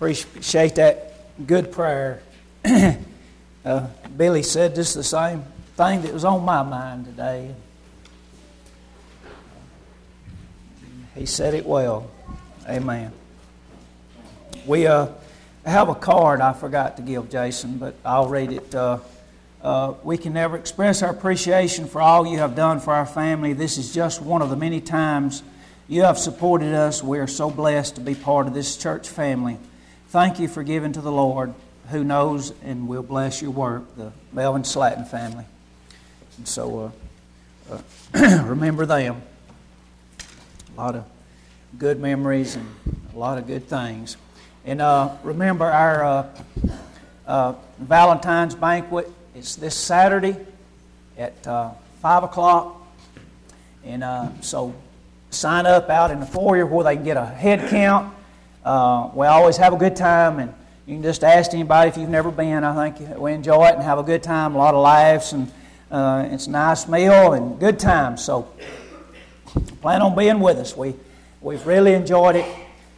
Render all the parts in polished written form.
Appreciate that good prayer. Billy said this is the same thing that was on my mind today. He said it well. Amen. We have a card I forgot to give Jason, but I'll read it. We can never express our appreciation for all you have done for our family. This is just one of the many times you have supported us. We are so blessed to be part of this church family. Thank you for giving to the Lord, who knows and will bless your work, the Melvin Slatton family. And so remember them. A lot of good memories and a lot of good things. And remember our Valentine's banquet. It's this Saturday at 5 o'clock. And so sign up out in the foyer where they can get a head count. We always have a good time. And you can just ask anybody if you've never been. I think we enjoy it and have a good time. A lot of laughs. And it's a nice meal and good time. So plan on being with us. We've really enjoyed it,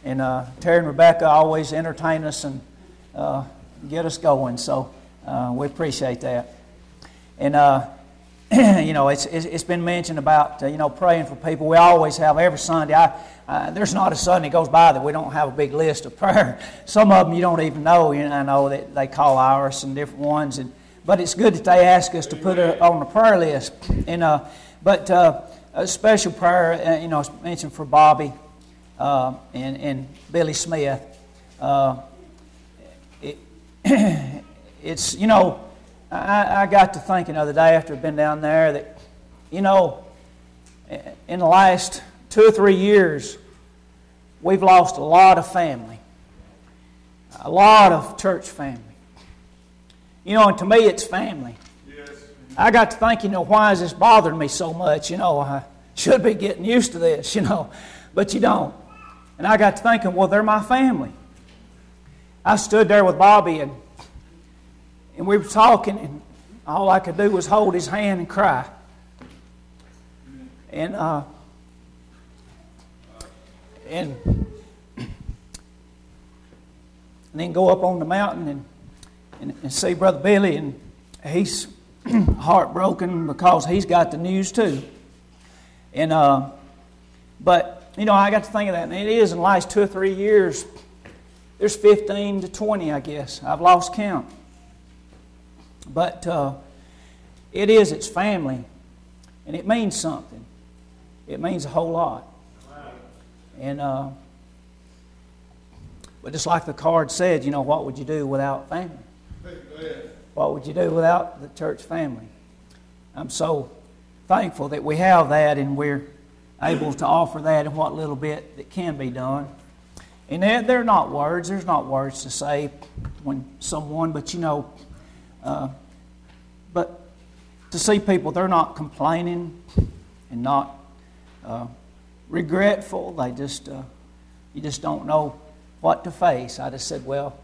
and Terry and Rebecca always entertain us and get us going, so we appreciate that. And, you know, it's been mentioned about, you know, praying for people. We always have every Sunday. There's not a Sunday goes by that we don't have a big list of prayer. Some of them you don't even know. You know, I know that they call ours and different ones, but it's good that they ask us to put it on the prayer list. And a special prayer, you know, it's mentioned for Bobby and Billy Smith. It's, you know, I got to thinking the other day after I've been down there that, you know, in the last 2 or 3 years, we've lost a lot of family, a lot of church family. You know, and to me, it's family. I got to think, you know, why is this bothering me so much? You know, I should be getting used to this, you know, but you don't. And I got to thinking, well, they're my family. I stood there with Bobby, and we were talking, and all I could do was hold his hand and cry. And then go up on the mountain and see Brother Billy, and he's heartbroken because he's got the news too. And but you know, I got to think of that, and it is in the last 2 or 3 years, there's 15 to 20, I guess. I've lost count. But it's family, and it means something. It means a whole lot. And but just like the card said, you know, what would you do without family? What would you do without the church family? I'm so thankful that we have that, and we're able to offer that in what little bit that can be done. And they're not words. There's not words to say when someone, but you know, but to see people, they're not complaining and not regretful. They just, you just don't know what to face. I just said, well,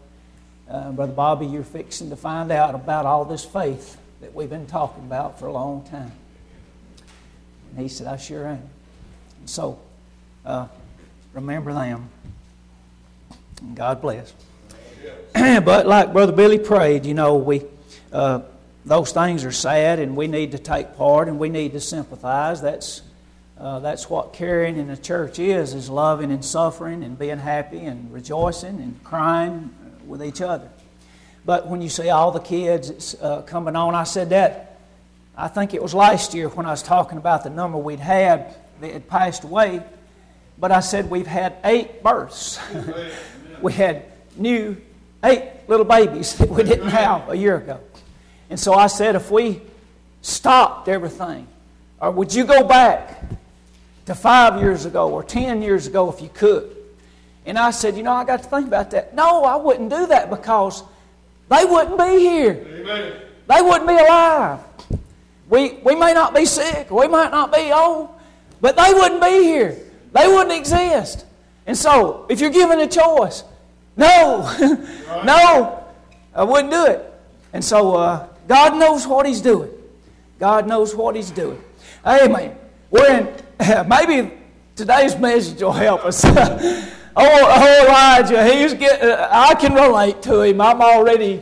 Brother Bobby, you're fixing to find out about all this faith that we've been talking about for a long time. And he said, I sure am. And so, remember them. And God bless. Yes. But like Brother Billy prayed, you know, we those things are sad, and we need to take part, and we need to sympathize. That's what caring in the church is loving and suffering and being happy and rejoicing and crying with each other. But when you see all the kids it's coming on, I said that, I think it was last year when I was talking about the number we'd had that had passed away, but I said we've had 8 births. We had 8 little babies that we didn't have a year ago. And so I said if we stopped everything, or would you go back to 5 years ago or 10 years ago if you could? And I said, you know, I got to think about that. No, I wouldn't do that because they wouldn't be here. Amen. They wouldn't be alive. We may not be sick. We might not be old. But they wouldn't be here. They wouldn't exist. And so, if you're given a choice, no, right. No, I wouldn't do it. And so, God knows what He's doing. God knows what He's doing. Amen. Maybe today's message will help us. Oh, Elijah, I can relate to him. I'm already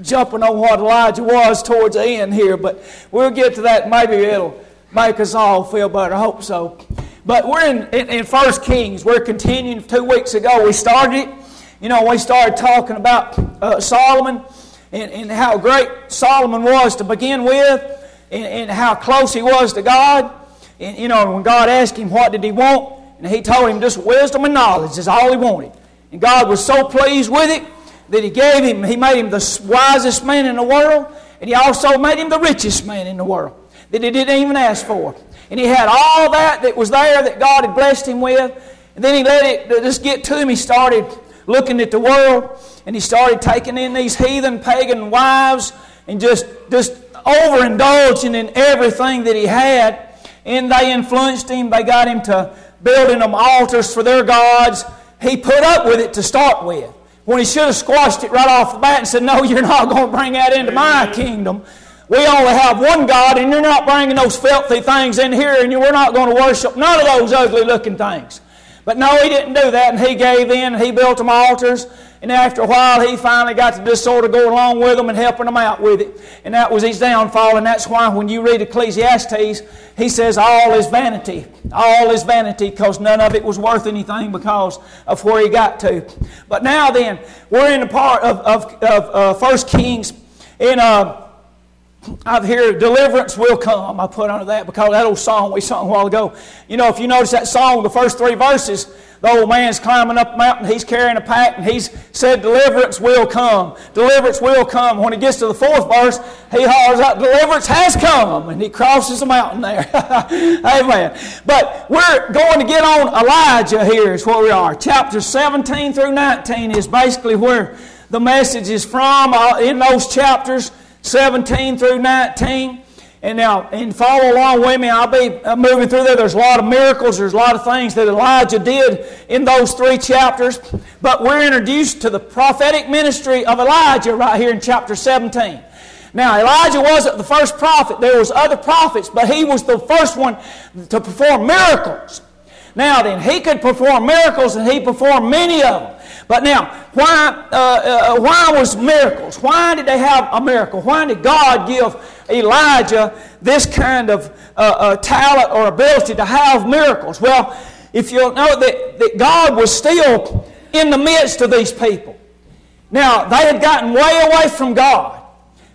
jumping on what Elijah was towards the end here, but we'll get to that. Maybe it'll make us all feel better. I hope so. But we're in 1 Kings. We're continuing. 2 weeks ago we started it. You know, we started talking about Solomon and how great Solomon was to begin with and how close he was to God. And, you know, when God asked him what did he want, and he told him just wisdom and knowledge is all he wanted. And God was so pleased with it that he made him the wisest man in the world, and he also made him the richest man in the world that he didn't even ask for. And he had all that was there that God had blessed him with. And then he let it just get to him. He started looking at the world, and he started taking in these heathen, pagan wives, and just overindulging in everything that he had. And they influenced him. They got him to building them altars for their gods. He put up with it to start with, when he should have squashed it right off the bat and said, no, you're not going to bring that into my kingdom. We only have one God, and you're not bringing those filthy things in here, and we're not going to worship none of those ugly-looking things. But no, he didn't do that, and he gave in, and he built them altars. And after a while, he finally got to just sort of go along with them and helping them out with it. And that was his downfall, and that's why when you read Ecclesiastes, he says all is vanity. All is vanity, because none of it was worth anything because of where he got to. But now then, we're in the part of 1 Kings. I've heard deliverance will come. I put under that because that old song we sung a while ago. You know, if you notice that song, the first three verses, the old man's climbing up a mountain, he's carrying a pack, and he's said, deliverance will come. Deliverance will come. When he gets to the fourth verse, he hollers out, deliverance has come, and he crosses the mountain there. Amen. But we're going to get on Elijah here is where we are. Chapter 17 through 19 is basically where the message is from in those chapters. 17 through 19. And now, and follow along with me. I'll be moving through there. There's a lot of miracles. There's a lot of things that Elijah did in those three chapters. But we're introduced to the prophetic ministry of Elijah right here in chapter 17. Now, Elijah wasn't the first prophet. There was other prophets, but he was the first one to perform miracles. Now then, he could perform miracles, and he performed many of them. But now, why was miracles? Why did they have a miracle? Why did God give Elijah this kind of talent or ability to have miracles? Well, if you'll know that God was still in the midst of these people. Now, they had gotten way away from God,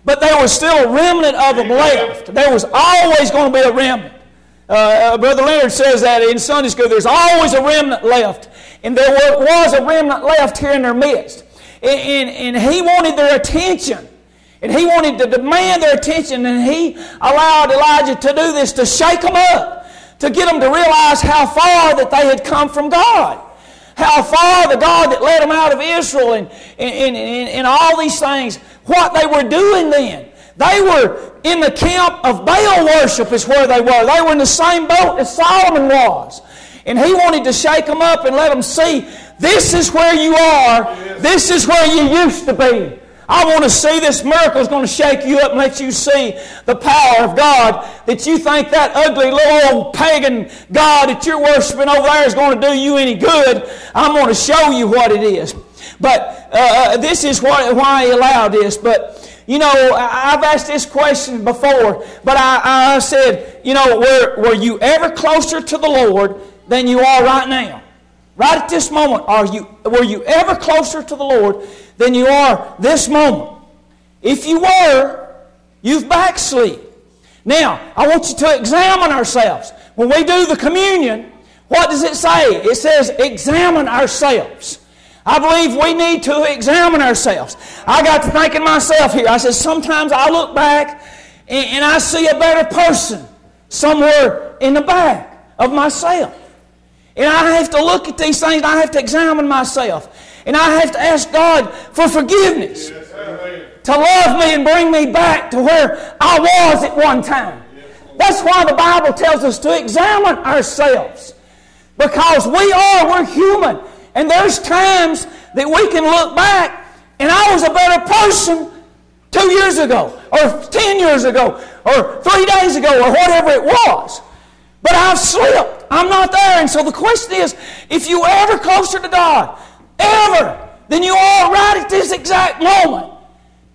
but there was still a remnant of them left. There was always going to be a remnant. Brother Leonard says that in Sunday school, there's always a remnant left. And there was a remnant left here in their midst. And he wanted their attention. And he wanted to demand their attention. And he allowed Elijah to do this, to shake them up, to get them to realize how far that they had come from God. How far the God that led them out of Israel and all these things, what they were doing then. They were in the camp of Baal worship is where they were. They were in the same boat as Solomon was. And he wanted to shake them up and let them see, this is where you are. This is where you used to be. I want to see this miracle is going to shake you up and let you see the power of God that you think that ugly little old pagan God that you're worshiping over there is going to do you any good. I'm going to show you what it is. But this is why he allowed this. But you know, I've asked this question before, but I said, you know, were you ever closer to the Lord than you are right now? Right at this moment, were you ever closer to the Lord than you are this moment? If you were, you've backslid. Now, I want you to examine ourselves. When we do the communion, what does it say? It says, examine ourselves. I believe we need to examine ourselves. I got to thinking myself here. I said, sometimes I look back and I see a better person somewhere in the back of myself. And I have to look at these things and I have to examine myself. And I have to ask God for forgiveness. Yes, to love me and bring me back to where I was at one time. That's why the Bible tells us to examine ourselves. Because we're human. And there's times that we can look back and I was a better person 2 years ago or 10 years ago or 3 days ago or whatever it was. But I've slipped. I'm not there. And so the question is, if you are ever closer to God, ever, than you are right at this exact moment,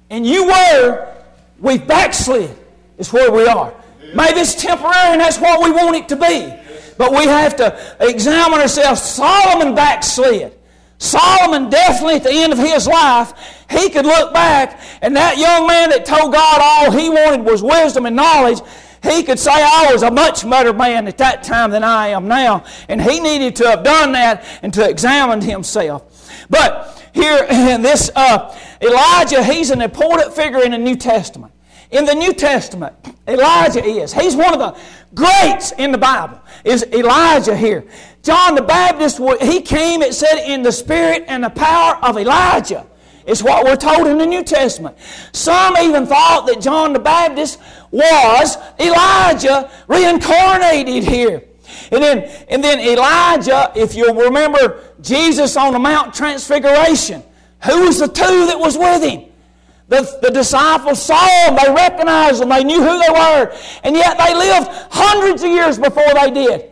and you were, we've backslid, is where we are. Maybe it's temporary and that's what we want it to be. But we have to examine ourselves. Solomon backslid. Solomon definitely at the end of his life, he could look back, and that young man that told God all he wanted was wisdom and knowledge, he could say, I was a much better man at that time than I am now. And he needed to have done that and to examine himself. But here in this Elijah, he's an important figure in the New Testament. In the New Testament, Elijah is. He's one of the greats in the Bible, is Elijah here. John the Baptist, he came, it said, in the spirit and the power of Elijah. It's what we're told in the New Testament. Some even thought that John the Baptist was Elijah reincarnated here. And then Elijah, if you'll remember Jesus on the Mount Transfiguration, who was the two that was with him? The disciples saw them, they recognized them, they knew who they were, and yet they lived hundreds of years before they did.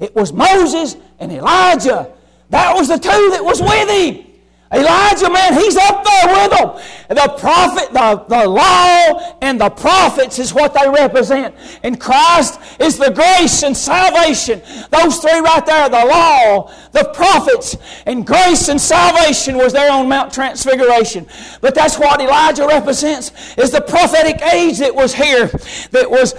It was Moses and Elijah. That was the two that was with him. Elijah, man, he's up there with them. The prophet, the law and the prophets is what they represent. And Christ is the grace and salvation. Those three right there, the law, the prophets, and grace and salvation was there on Mount Transfiguration. But that's what Elijah represents, is the prophetic age that was here, that was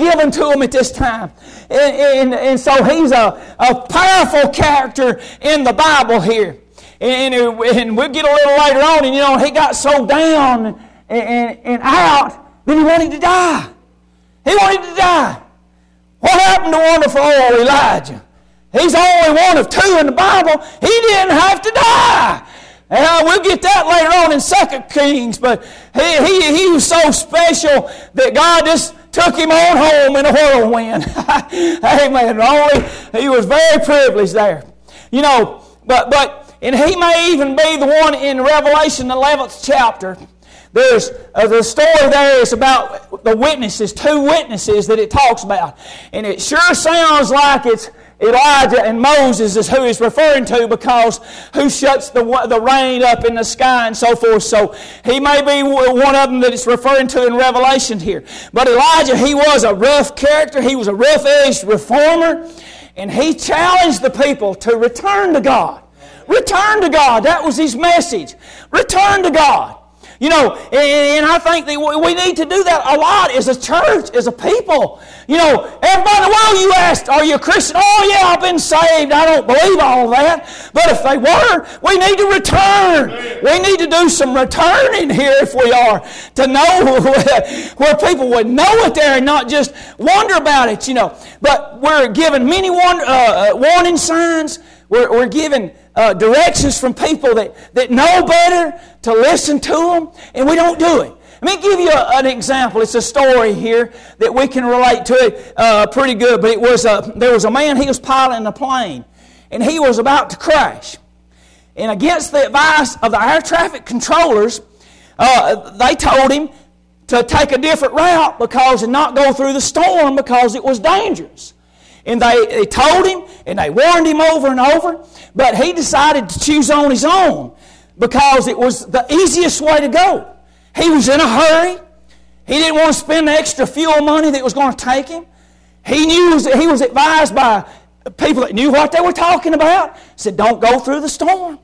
given to him at this time. And so he's a powerful character in the Bible here. And we'll get a little later on, and you know, he got so down and out that he wanted to die. He wanted to die. What happened to wonderful old Elijah? He's only one of two in the Bible. He didn't have to die. And we'll get that later on in 2 Kings, but he was so special that God just took him on home in a whirlwind. Amen. Only, he was very privileged there. You know, but and he may even be the one in Revelation, the 11th chapter. There's the story there is about the witnesses, two witnesses that it talks about. And it sure sounds like it's Elijah and Moses is who he's referring to, because who shuts the rain up in the sky and so forth. So he may be one of them that it's referring to in Revelation here. But Elijah, he was a rough character. He was a rough-edged reformer. And he challenged the people to return to God. Return to God. That was his message. Return to God. You know, and I think that we need to do that a lot as a church, as a people. You know, everybody in the world, you asked, are you a Christian? Oh, yeah, I've been saved. I don't believe all that. But if they were, we need to return. We need to do some returning here if we are, to know where people would know it there and not just wonder about it, you know. But we're given many warning signs. We're given directions from people that know better, to listen to them, and we don't do it. Let me give you an example. It's a story here that we can relate to it pretty good. But it was there was a man, he was piloting a plane, and he was about to crash. And against the advice of the air traffic controllers, they told him to take a different route because and not go through the storm because it was dangerous. And they told him, and they warned him over and over, but he decided to choose on his own because it was the easiest way to go. He was in a hurry. He didn't want to spend the extra fuel money that was going to take him. He knew that he was advised by people that knew what they were talking about. Said, don't go through the storm.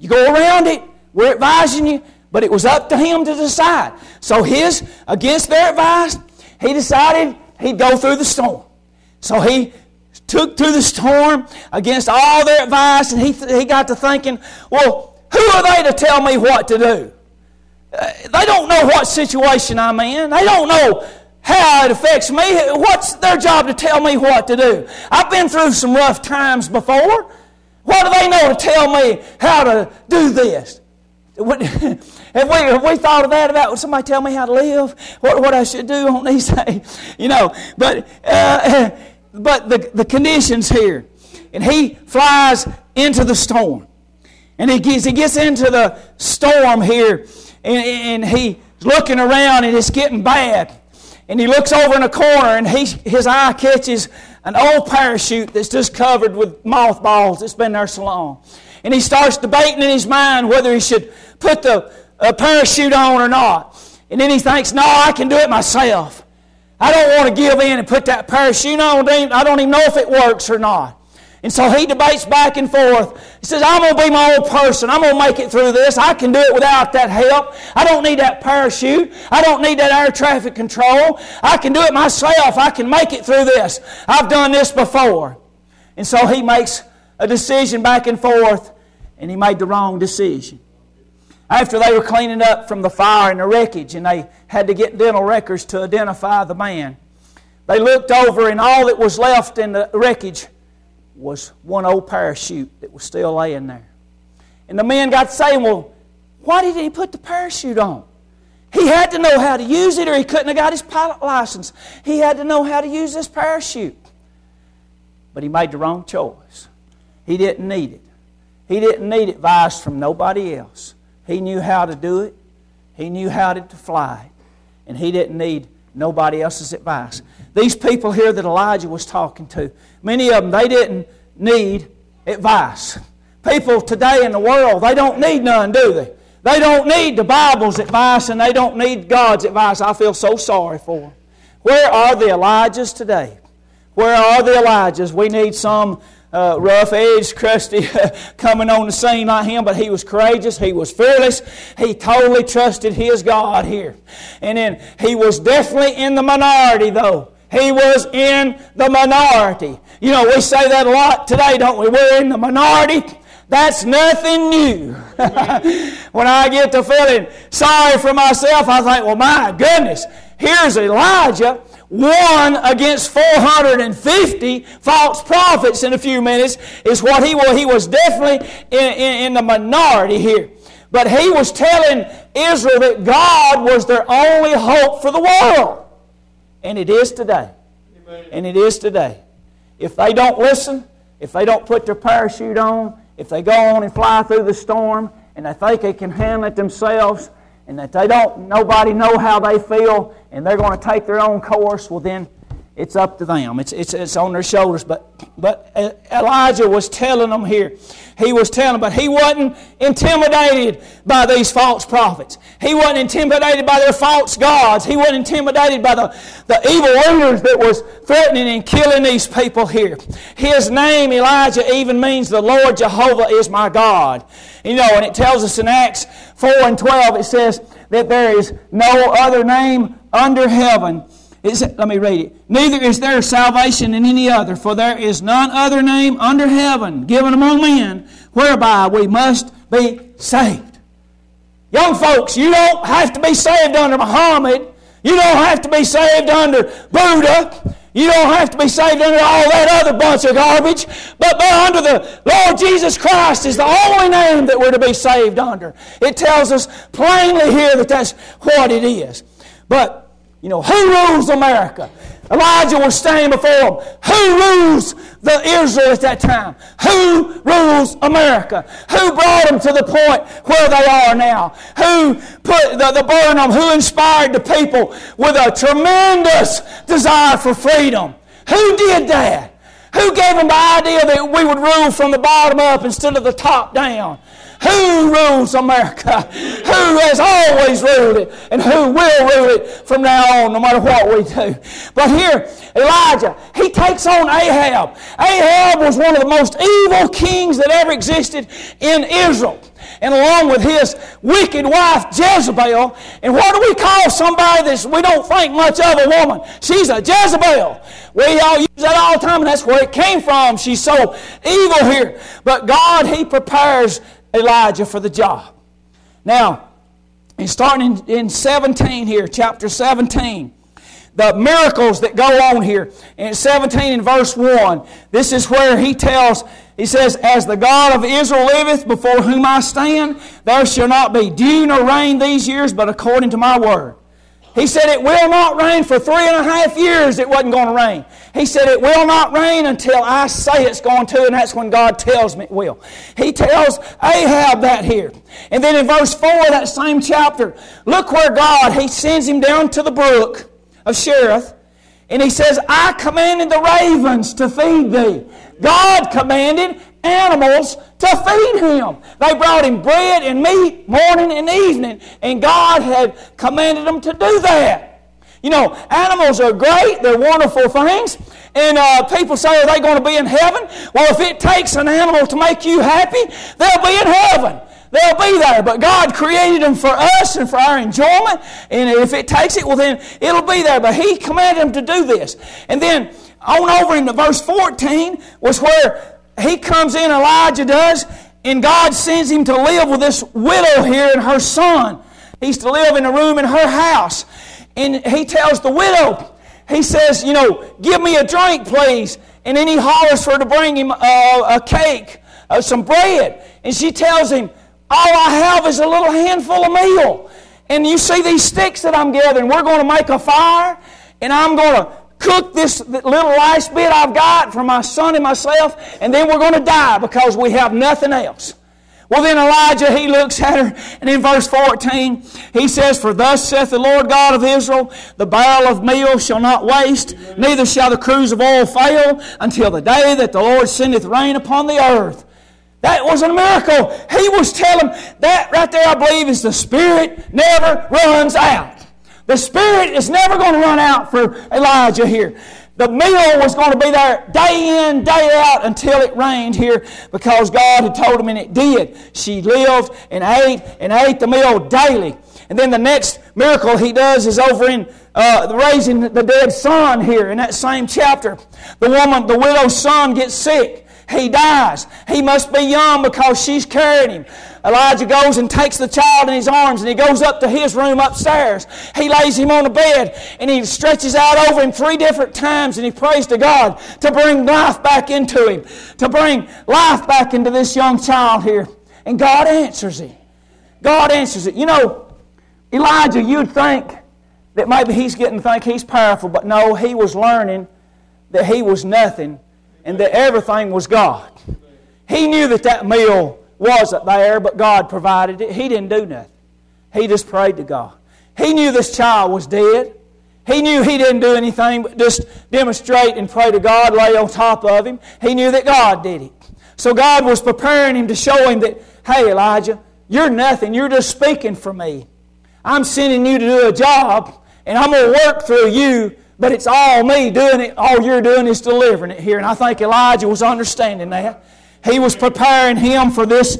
You go around it. We're advising you. But it was up to him to decide. So against their advice, he decided he'd go through the storm. So he took through the storm against all their advice, and he got to thinking, well, who are they to tell me what to do? They don't know what situation I'm in. They don't know how it affects me. What's their job to tell me what to do? I've been through some rough times before. What do they know to tell me how to do this? Have we thought of that, about somebody tell me how to live, what I should do on these days? You know, but the conditions here. And he flies into the storm. And he gets into the storm here, and he's looking around, and it's getting bad. And he looks over in a corner, and his eye catches an old parachute that's just covered with mothballs that's been there so long. And he starts debating in his mind whether he should put the parachute on or not. And then he thinks, no, I can do it myself. I don't want to give in and put that parachute on. I don't even know if it works or not. And so he debates back and forth. He says, I'm going to be my own person. I'm going to make it through this. I can do it without that help. I don't need that parachute. I don't need that air traffic control. I can do it myself. I can make it through this. I've done this before. And so he makes a decision back and forth, and he made the wrong decision. After they were cleaning up from the fire and the wreckage, and they had to get dental records to identify the man, they looked over, and all that was left in the wreckage was one old parachute that was still laying there. And the men got to saying, well, why did he put the parachute on? He had to know how to use it or he couldn't have got his pilot license. He had to know how to use this parachute. But he made the wrong choice. He didn't need it. He didn't need advice from nobody else. He knew how to do it. He knew how to fly. And he didn't need nobody else's advice. These people here that Elijah was talking to, many of them, they didn't need advice. People today in the world, they don't need none, do they? They don't need the Bible's advice and they don't need God's advice. I feel so sorry for them. Where are the Elijahs today? Where are the Elijahs? We need some rough-edged, crusty, coming on the scene like him, but he was courageous, he was fearless, he totally trusted his God here. And then he was definitely in the minority, though. He was in the minority. You know, we say that a lot today, don't we? We're in the minority. That's nothing new. When I get to feeling sorry for myself, I think, well, my goodness, here's Elijah, one against 450 false prophets in a few minutes is what he was. He was definitely in the minority here. But he was telling Israel that God was their only hope for the world. And it is today. Amen. And it is today. If they don't listen, if they don't put their parachute on, if they go on and fly through the storm and they think they can handle it themselves, and that they don't, nobody know how they feel, and they're going to take their own course, well then, it's up to them. It's on their shoulders. But Elijah was telling them here. He was telling them, but he wasn't intimidated by these false prophets. He wasn't intimidated by their false gods. He wasn't intimidated by the evil rulers that was threatening and killing these people here. His name, Elijah, even means the Lord Jehovah is my God. You know, and it tells us in Acts 4:12, it says that there is no other name under heaven. Let me read it. Neither is there salvation in any other, for there is none other name under heaven given among men whereby we must be saved. Young folks, you don't have to be saved under Muhammad. You don't have to be saved under Buddha. You don't have to be saved under all that other bunch of garbage. But under the Lord Jesus Christ is the only name that we're to be saved under. It tells us plainly here that that's what it is. But you know, who rules America? Elijah was standing before him. Who rules Israel at that time? Who rules America? Who brought them to the point where they are now? Who put the burden on them? Who inspired the people with a tremendous desire for freedom? Who did that? Who gave them the idea that we would rule from the bottom up instead of the top down? Who rules America? Who has always ruled it? And who will rule it from now on, no matter what we do? But here, Elijah, he takes on Ahab. Ahab was one of the most evil kings that ever existed in Israel. And along with his wicked wife, Jezebel. And what do we call somebody that we don't think much of a woman? She's a Jezebel. We all use that all the time, and that's where it came from. She's so evil here. But God, he prepares Elijah for the job. Now, starting in 17 here, chapter 17, the miracles that go on here. In 17 and verse 1, this is where he says, as the God of Israel liveth, before whom I stand, there shall not be dew nor rain these years, but according to my word. He said it will not rain for 3.5 years. It wasn't going to rain. He said it will not rain until I say it's going to, and that's when God tells me it will. He tells Ahab that here. And then in verse 4 of that same chapter, look where God, he sends him down to the brook of Cherith, And he says, I commanded the ravens to feed thee. God commanded animals to feed him. They brought him bread and meat morning and evening. And God had commanded them to do that. You know, animals are great. They're wonderful things. And people say, are they going to be in heaven? Well, if it takes an animal to make you happy, they'll be in heaven. They'll be there. But God created them for us and for our enjoyment. And if it takes it, well then it'll be there. But he commanded them to do this. And then on over into verse 14 was where he comes in, Elijah does, and God sends him to live with this widow here and her son. He's to live in a room in her house. And he tells the widow, he says, you know, give me a drink, please. And then he hollers for her to bring him a cake, some bread. And she tells him, all I have is a little handful of meal. And you see these sticks that I'm gathering. We're going to make a fire, and I'm going to cook this little last bit I've got for my son and myself, and then we're going to die because we have nothing else. Well, then Elijah, he looks at her, and in verse 14, he says, For thus saith the Lord God of Israel, the barrel of meal shall not waste, neither shall the cruse of oil fail, until the day that the Lord sendeth rain upon the earth. That was a miracle. He was telling, that right there, I believe, is the Spirit never runs out. The Spirit is never going to run out for Elijah here. The meal was going to be there day in, day out until it rained here because God had told him, and it did. She lived and ate the meal daily. And then the next miracle he does is over in raising the dead son here in that same chapter. The woman, the widow's son gets sick. He dies. He must be young because she's carrying him. Elijah goes and takes the child in his arms, and he goes up to his room upstairs. He lays him on the bed, and he stretches out over him three different times, and he prays to God to bring life back into him, to bring life back into this young child here. And God answers it. God answers it. You know, Elijah, you'd think that maybe he's getting to think he's powerful, but no, he was learning that he was nothing and that everything was God. He knew that that meal wasn't there, but God provided it. He didn't do nothing. He just prayed to God. He knew this child was dead. He knew he didn't do anything but just demonstrate and pray to God, lay on top of him. He knew that God did it. So God was preparing him to show him that, hey, Elijah, you're nothing. You're just speaking for me. I'm sending you to do a job, and I'm going to work through you, but it's all me doing it. All you're doing is delivering it here. And I think Elijah was understanding that. He was preparing him for this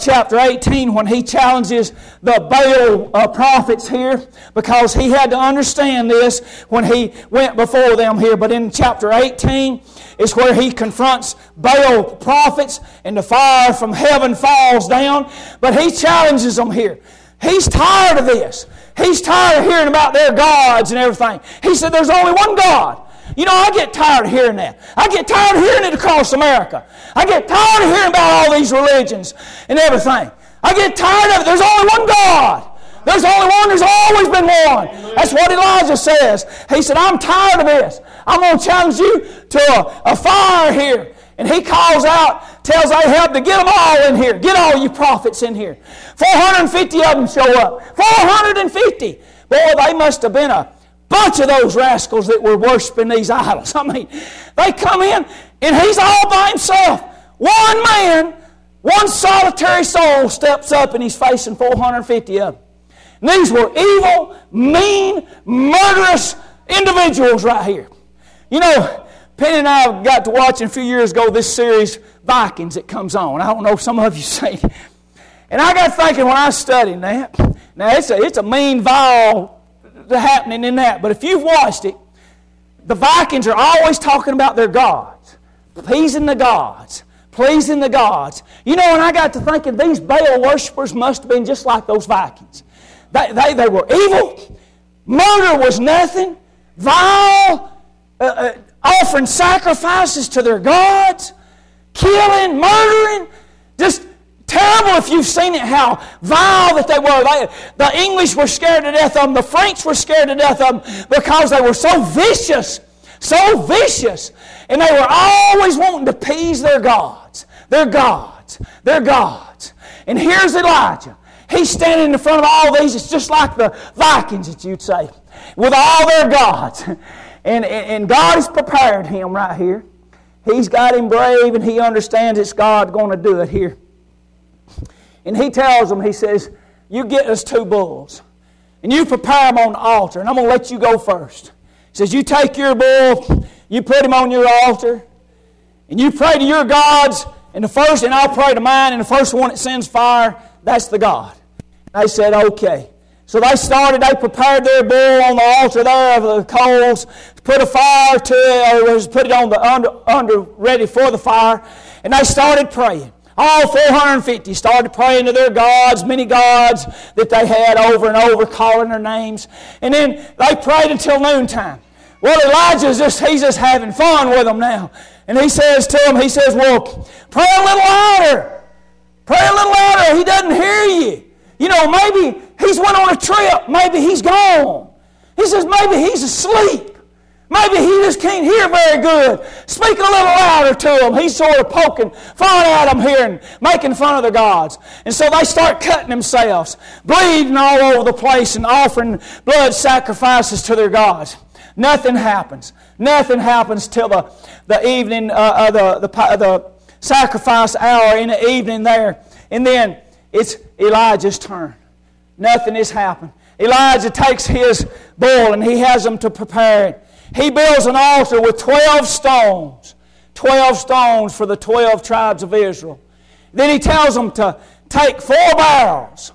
chapter 18 when he challenges the Baal prophets here because he had to understand this when he went before them here. But in chapter 18 is where he confronts Baal prophets and the fire from heaven falls down. But he challenges them here. He's tired of this. He's tired of hearing about their gods and everything. He said there's only one God. You know, I get tired of hearing that. I get tired of hearing it across America. I get tired of hearing about all these religions and everything. I get tired of it. There's only one God. There's only one. There's always been one. That's what Elijah says. He said, I'm tired of this. I'm going to challenge you to a fire here. And he calls out, tells Ahab to get them all in here. Get all you prophets in here. 450 of them show up. 450. Boy, they must have been a bunch of those rascals that were worshiping these idols. I mean, they come in and he's all by himself. One man, one solitary soul steps up and he's facing 450 of them. And these were evil, mean, murderous individuals right here. You know, Penny and I got to watching a few years ago this series, Vikings, that comes on. I don't know if some of you seen it. And I got thinking when I was studying that, now it's a mean, vile happening in that. But if you've watched it, the Vikings are always talking about their gods, pleasing the gods, pleasing the gods. You know, and I got to thinking these Baal worshipers must have been just like those Vikings. They were evil. Murder was nothing. Vile, offering sacrifices to their gods, killing, murdering, just terrible if you've seen it, how vile that they were. The English were scared to death of them. The French were scared to death of them because they were so vicious. So vicious. And they were always wanting to appease their gods. Their gods. Their gods. And here's Elijah. He's standing in front of all these. It's just like the Vikings that you'd say. With all their gods. And God has prepared him right here. He's got him brave, and he understands it's God going to do it here. And he tells him, he says, you get us two bulls, and you prepare them on the altar, and I'm going to let you go first. He says, you take your bull, you put him on your altar, and you pray to your gods, and the first, and I'll pray to mine, and the first one that sends fire, that's the God. And they said, okay. So they started, they prepared their bull on the altar there of the coals, put a fire to it, or put it on the under ready for the fire, and they started praying. All 450 started praying to their gods, many gods that they had over and over, calling their names. And then they prayed until noontime. Well, Elijah's he's just having fun with them now. And he says to them, well, pray a little louder. Pray a little louder. He doesn't hear you. You know, maybe he's went on a trip. Maybe he's gone. He says, maybe he's asleep. Maybe he just can't hear very good. Speak a little louder to him. He's sort of poking fun at them here and making fun of the gods. And so they start cutting themselves, bleeding all over the place and offering blood sacrifices to their gods. Nothing happens. Nothing happens till the evening, the sacrifice hour in the evening there. And then it's Elijah's turn. Nothing has happened. Elijah takes his bull and he has them to prepare it. He builds an altar with 12 stones. 12 stones for the 12 tribes of Israel. Then he tells them to take 4 barrels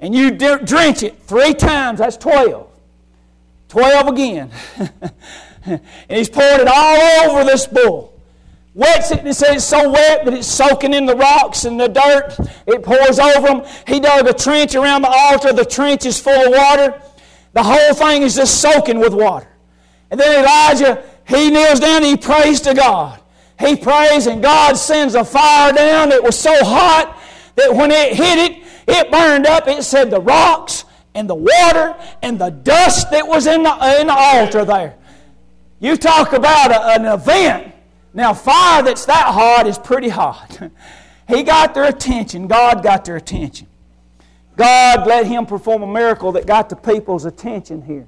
and you drench it 3 times. That's 12. 12 again. And he's poured it all over this bull. Wets it, and it says it's so wet that it's soaking in the rocks and the dirt. It pours over them. He dug a trench around the altar. The trench is full of water. The whole thing is just soaking with water. And then Elijah, he kneels down and he prays to God. He prays, and God sends a fire down. It was so hot that when it hit it, it burned up. It said the rocks and the water and the dust that was in the altar there. You talk about an event. Now, fire that's that hot is pretty hot. He got their attention. God got their attention. God let him perform a miracle that got the people's attention here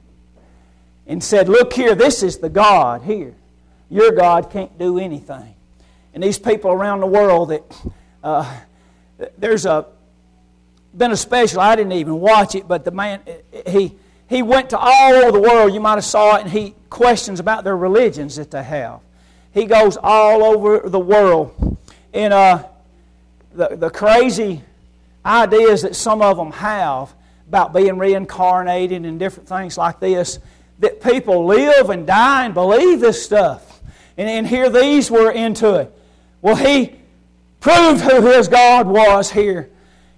and said, look here, this is the God here. Your God can't do anything. And these people around the world that there's been a special, I didn't even watch it, but the man, he went to all over the world. You might have saw it, and he questions about their religions that they have. He goes all over the world. And the crazy ideas that some of them have about being reincarnated and different things like this, that people live and die and believe this stuff. And here these were into it. Well, he proved who his God was here.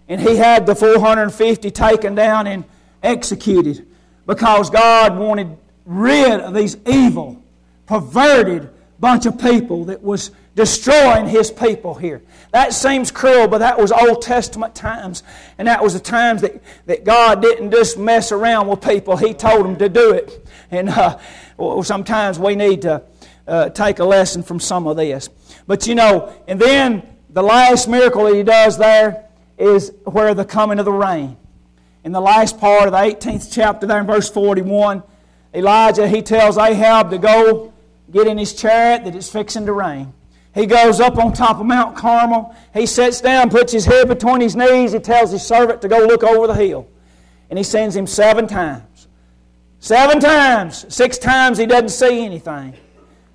And he had the 450 taken down and executed because God wanted rid of these evil, perverted bunch of people that was destroying His people here. That seems cruel, but that was Old Testament times. And that was the times that God didn't just mess around with people. He told them to do it. And sometimes we need to take a lesson from some of this. But you know, and then the last miracle that He does there is where the coming of the rain. In the last part of the 18th chapter there in verse 41, Elijah, he tells Ahab to go get in his chariot that it's fixing to rain. He goes up on top of Mount Carmel. He sits down, puts his head between his knees. He tells his servant to go look over the hill. And he sends him 7 times. 7 times. 6 times he doesn't see anything.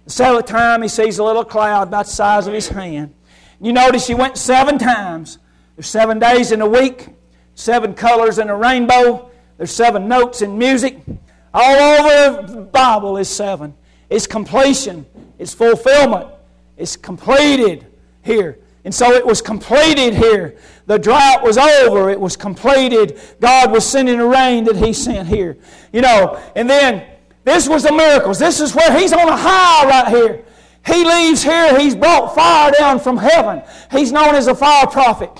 The 7th time he sees a little cloud about the size of his hand. You notice he went 7 times. There's 7 days in a week. 7 colors in a rainbow. There's 7 notes in music. All over the Bible is 7. It's completion. It's fulfillment. It's completed here. And so it was completed here. The drought was over. It was completed. God was sending the rain that He sent here. You know, and then this was the miracles. This is where He's on a high right here. He leaves here. He's brought fire down from heaven. He's known as a fire prophet.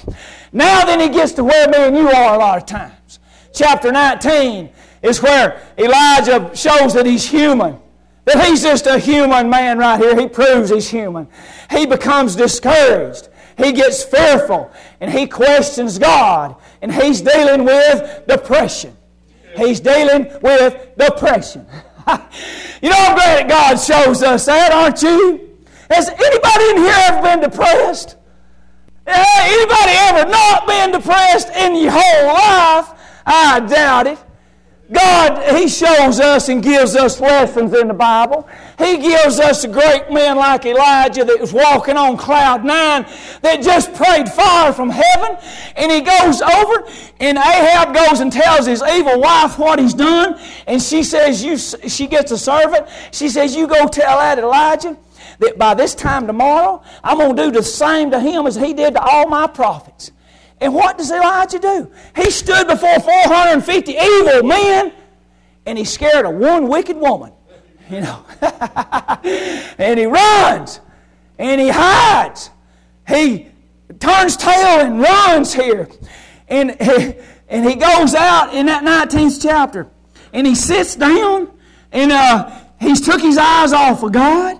Now then He gets to where me and you are a lot of times. Chapter 19 is where Elijah shows that he's human. That he's just a human man right here. He proves he's human. He becomes discouraged. He gets fearful. And he questions God. And he's dealing with depression. He's dealing with depression. You know, I'm glad that God shows us that, aren't you? Has anybody in here ever been depressed? Anybody ever not been depressed in your whole life? I doubt it. God, He shows us and gives us lessons in the Bible. He gives us a great man like Elijah that was walking on cloud nine that just prayed fire from heaven. And he goes over and Ahab goes and tells his evil wife what he's done. And she says, she gets a servant. She says, you go tell that Elijah that by this time tomorrow, I'm going to do the same to him as he did to all my prophets. And what does Elijah do? He stood before 450 evil men, and he scared a one wicked woman. You know, and he runs, and he hides. He turns tail and runs here. And he goes out in that 19th chapter, and he sits down, and he's took his eyes off of God.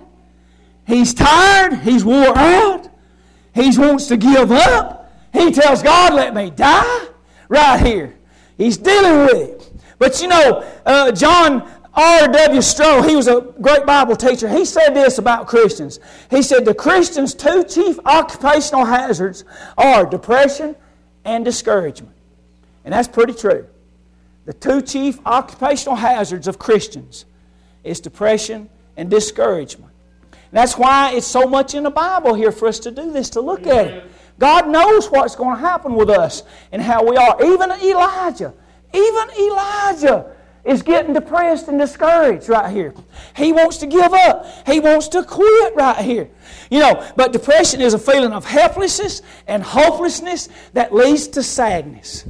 He's tired. He's wore out. He wants to give up. He tells God, let me die right here. He's dealing with it. But you know, John R. W. Stroh, he was a great Bible teacher. He said this about Christians. He said, the Christians' two chief occupational hazards are depression and discouragement. And that's pretty true. The two chief occupational hazards of Christians is depression and discouragement. And that's why it's so much in the Bible here for us to do this, to look at it. God knows what's going to happen with us and how we are. Even Elijah is getting depressed and discouraged right here. He wants to give up. He wants to quit right here. You know, but depression is a feeling of helplessness and hopelessness that leads to sadness.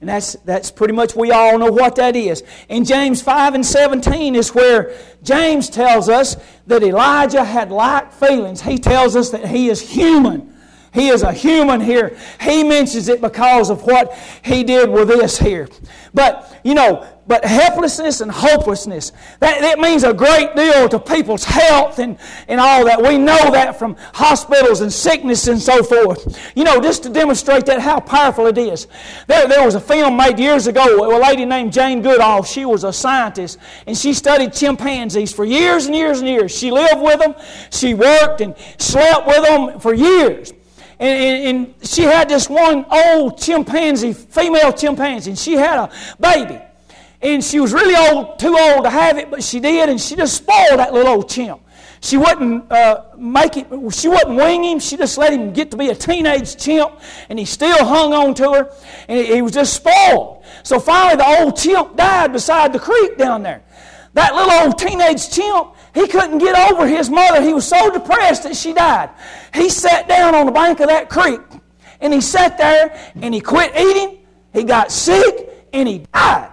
And that's pretty much, we all know what that is. In James 5 and 17 is where James tells us that Elijah had like feelings. He tells us that he is human. He is a human here. He mentions it because of what he did with this here. But, you know, but helplessness and hopelessness, that means a great deal to people's health and all that. We know that from hospitals and sickness and so forth. You know, just to demonstrate that, how powerful it is. There was a film made years ago, a lady named Jane Goodall. She was a scientist, and she studied chimpanzees for years and years and years. She lived with them. She worked and slept with them for years. And she had this one old chimpanzee, female chimpanzee, and she had a baby. And she was really old, too old to have it, but she did, and she just spoiled that little old chimp. She wouldn't she wouldn't wing him. She just let him get to be a teenage chimp, and he still hung on to her, and he was just spoiled. So finally, the old chimp died beside the creek down there. That little old teenage chimp, he couldn't get over his mother. He was so depressed that she died. He sat down on the bank of that creek, and he sat there, and he quit eating. He got sick, and he died.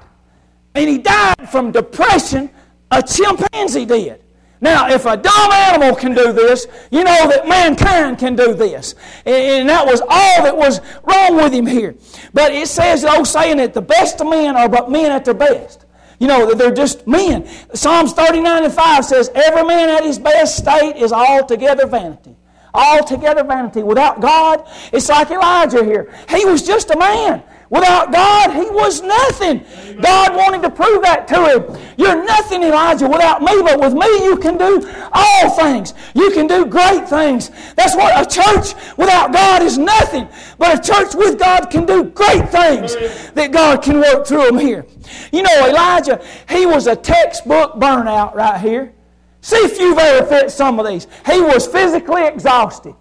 And he died from depression. A chimpanzee did. Now, if a dumb animal can do this, you know that mankind can do this. And that was all that was wrong with him here. But it says, the old saying, that the best of men are but men at their best. You know, that they're just men. Psalms 39 and 5 says, every man at his best state is altogether vanity. Altogether vanity. Without God, it's like Elijah here. He was just a man. Without God, he was nothing. Amen. God wanted to prove that to him. You're nothing, Elijah, without me, but with me you can do all things. You can do great things. That's what a church without God is nothing, but a church with God can do great things. Amen. That God can work through them here. You know, Elijah, he was a textbook burnout right here. See if you've ever fit some of these. He was physically exhausted.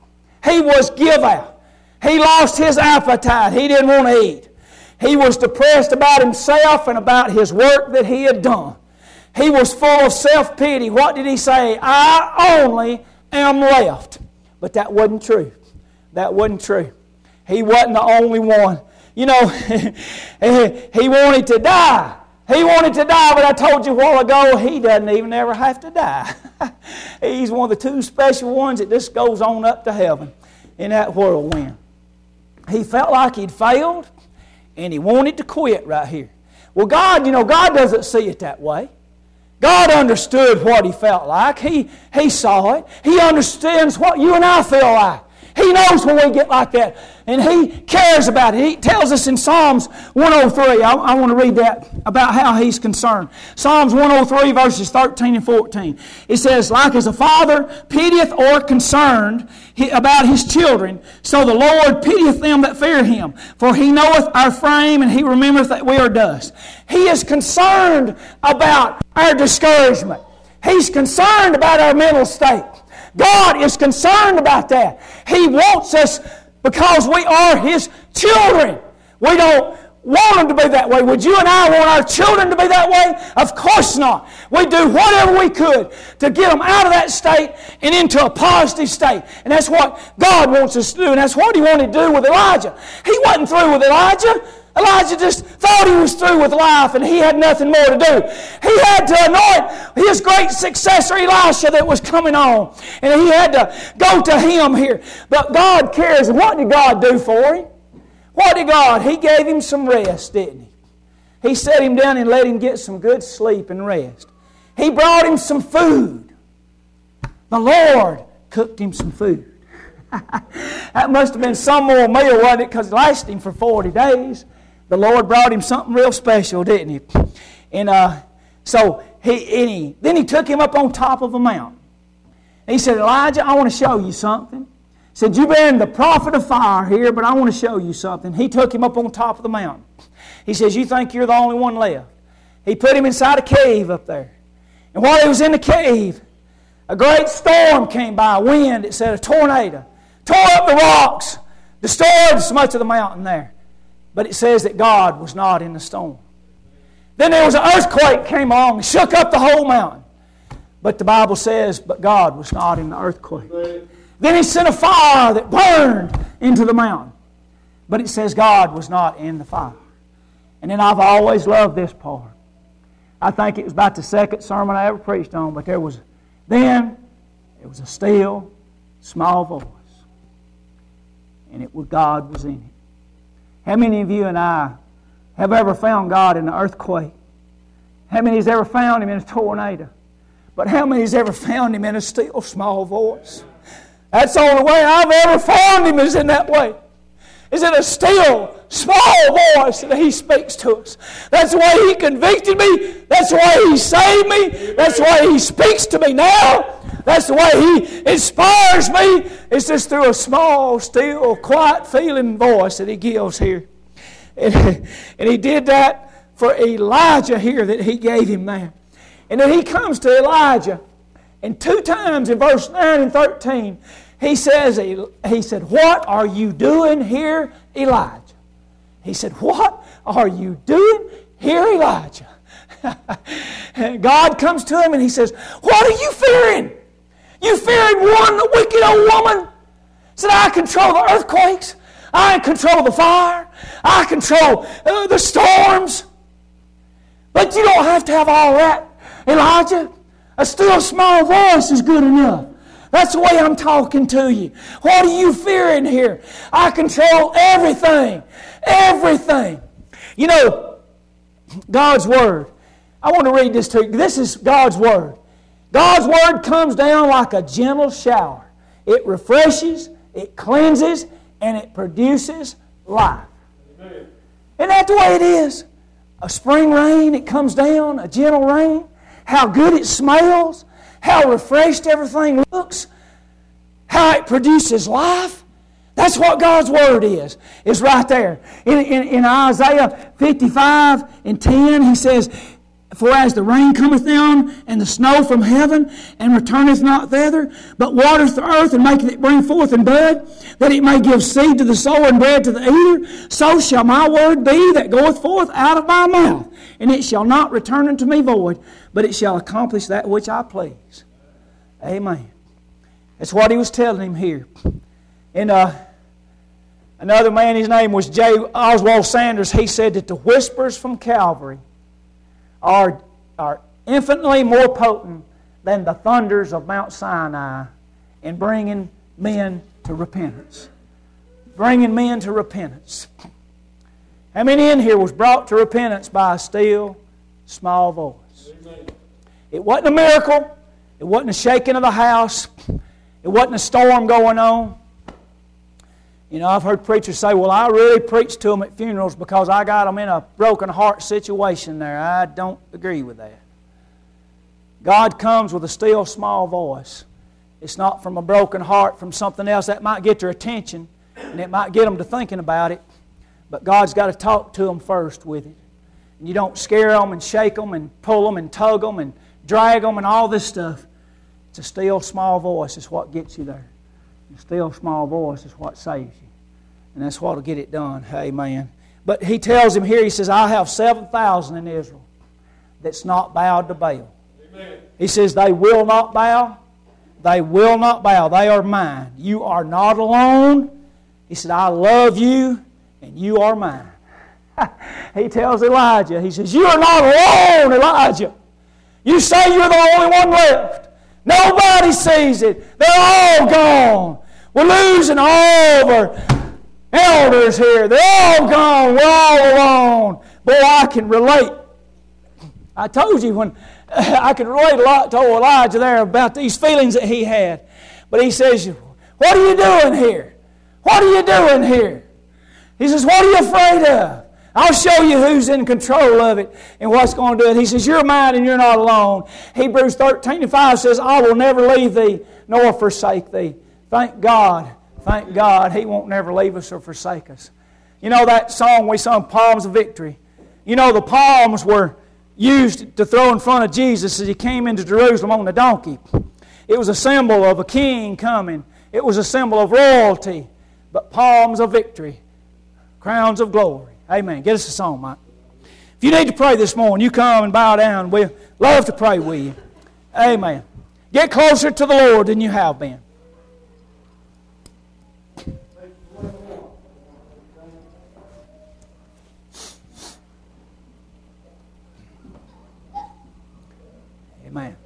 He was give out. He lost his appetite. He didn't want to eat. He was depressed about himself and about his work that he had done. He was full of self-pity. What did he say? I only am left. But that wasn't true. That wasn't true. He wasn't the only one. You know, he wanted to die. He wanted to die, but I told you a while ago, he doesn't even ever have to die. He's one of the two special ones that just goes on up to heaven in that whirlwind. He felt like he'd failed. And he wanted to quit right here. Well, God, you know, God doesn't see it that way. God understood what he felt like. He saw it. He understands what you and I feel like. He knows when we get like that. And He cares about it. He tells us in Psalms 103, I want to read that, about how He's concerned. Psalms 103, verses 13 and 14. It says, "Like as a father pitieth or concerned about his children, so the Lord pitieth them that fear Him. For He knoweth our frame, and He remembereth that we are dust." He is concerned about our discouragement. He's concerned about our mental state. God is concerned about that. He wants us because we are His children. We don't want them to be that way. Would you and I want our children to be that way? Of course not. We do whatever we could to get them out of that state and into a positive state. And that's what God wants us to do. And that's what He wanted to do with Elijah. He wasn't through with Elijah. Elijah just thought he was through with life and he had nothing more to do. He had to anoint his great successor Elisha that was coming on. And he had to go to him here. But God cares. What did God do for him? What did God? He gave him some rest, didn't He? He set him down and let him get some good sleep and rest. He brought him some food. The Lord cooked him some food. That must have been some more meal, wasn't it? Because it lasted him for 40 days. The Lord brought him something real special, didn't He? And so then He took him up on top of a mountain. And He said, "Elijah, I want to show you something." He said, "You've been the prophet of fire here, but I want to show you something." He took him up on top of the mountain. He says, "You think you're the only one left?" He put him inside a cave up there. And while he was in the cave, a great storm came by, a wind, it said, a tornado. Tore up the rocks, destroyed so much of the mountain there. But it says that God was not in the storm. Then there was an earthquake came along and shook up the whole mountain. But the Bible says, but God was not in the earthquake. Amen. Then He sent a fire that burned into the mountain. But it says God was not in the fire. And then I've always loved this part. I think it was about the second sermon I ever preached on, but there was a still, small voice. And God was in it. How many of you and I have ever found God in an earthquake? How many has ever found Him in a tornado? But how many has ever found Him in a still small voice? That's the only way I've ever found Him is in that way. Is in a still small voice that He speaks to us. That's the way He convicted me. That's the way He saved me. That's the way He speaks to me now. That's the way He inspires me. It's just through a small, still, quiet feeling voice that He gives here. And He did that for Elijah here that He gave him that. And then He comes to Elijah. And two times in verse 9 and 13, He said, "What are you doing here, Elijah?" He said, "What are you doing here, Elijah?" And God comes to him and He says, "What are you fearing? You fearing one wicked old woman? Said, I control the earthquakes. I control the fire. I control the storms. But you don't have to have all that, Elijah. A still small voice is good enough. That's the way I'm talking to you. What are you fearing here? I control everything. Everything." You know, God's Word. I want to read this to you. This is God's Word. God's Word comes down like a gentle shower. It refreshes, it cleanses, and it produces life. Amen. Isn't that the way it is? A spring rain, it comes down, a gentle rain. How good it smells. How refreshed everything looks. How it produces life. That's what God's Word is right there. In Isaiah 55 and 10, He says, "For as the rain cometh down, and the snow from heaven, and returneth not thither, but watereth the earth, and maketh it bring forth in bud, that it may give seed to the sower and bread to the eater, so shall my word be that goeth forth out of my mouth. And it shall not return unto me void, but it shall accomplish that which I please." Amen. That's what He was telling him here. And another man, his name was J. Oswald Sanders, he said that the whispers from Calvary are infinitely more potent than the thunders of Mount Sinai in bringing men to repentance. Bringing men to repentance. How many in here was brought to repentance by a still, small voice? Amen. It wasn't a miracle. It wasn't a shaking of the house. It wasn't a storm going on. You know, I've heard preachers say, well, I really preach to them at funerals because I got them in a broken heart situation there. I don't agree with that. God comes with a still small voice. It's not from a broken heart, from something else that might get their attention and it might get them to thinking about it. But God's got to talk to them first with it. And you don't scare them and shake them and pull them and tug them and drag them and all this stuff. It's a still small voice is what gets you there. A still small voice is what saves you. And that's what will get it done. Amen. But he tells him here, he says, I have 7,000 in Israel that's not bowed to Baal. Amen. He says, they will not bow. They will not bow. They are mine. You are not alone. He said, I love you and you are mine. He tells Elijah, he says, you are not alone, Elijah. You say you're the only one left. Nobody sees it. They're all gone. We're losing all of our elders here. They're all gone. We're all alone. Boy, I can relate. I told you when I can relate a lot to old Elijah there about these feelings that he had. But he says, what are you doing here? What are you doing here? He says, what are you afraid of? I'll show you who's in control of it and what's going to do it. He says, you're mine and you're not alone. Hebrews 13:5 says, I will never leave thee nor forsake thee. Thank God. Thank God. He won't never leave us or forsake us. You know that song we sung, Palms of Victory. You know the palms were used to throw in front of Jesus as He came into Jerusalem on the donkey. It was a symbol of a king coming. It was a symbol of royalty. But palms of victory. Crowns of glory. Amen. Get us a song, Mike. If you need to pray this morning, you come and bow down. We'd love to pray with you. Amen. Get closer to the Lord than you have been. Amen.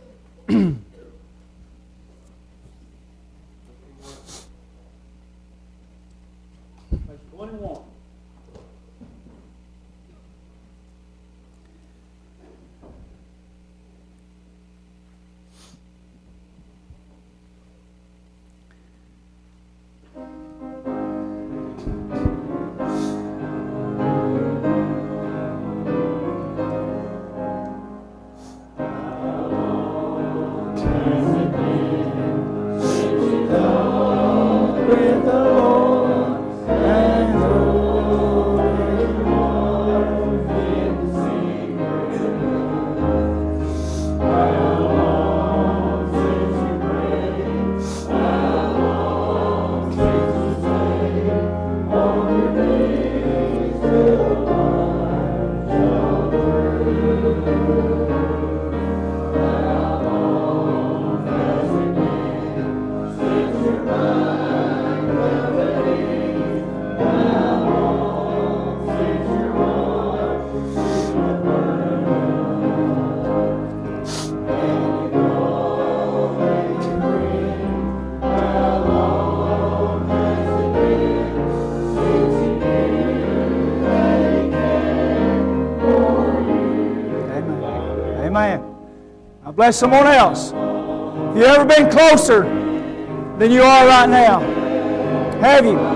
Bless someone else. Have you ever been closer than you are right now? Have you?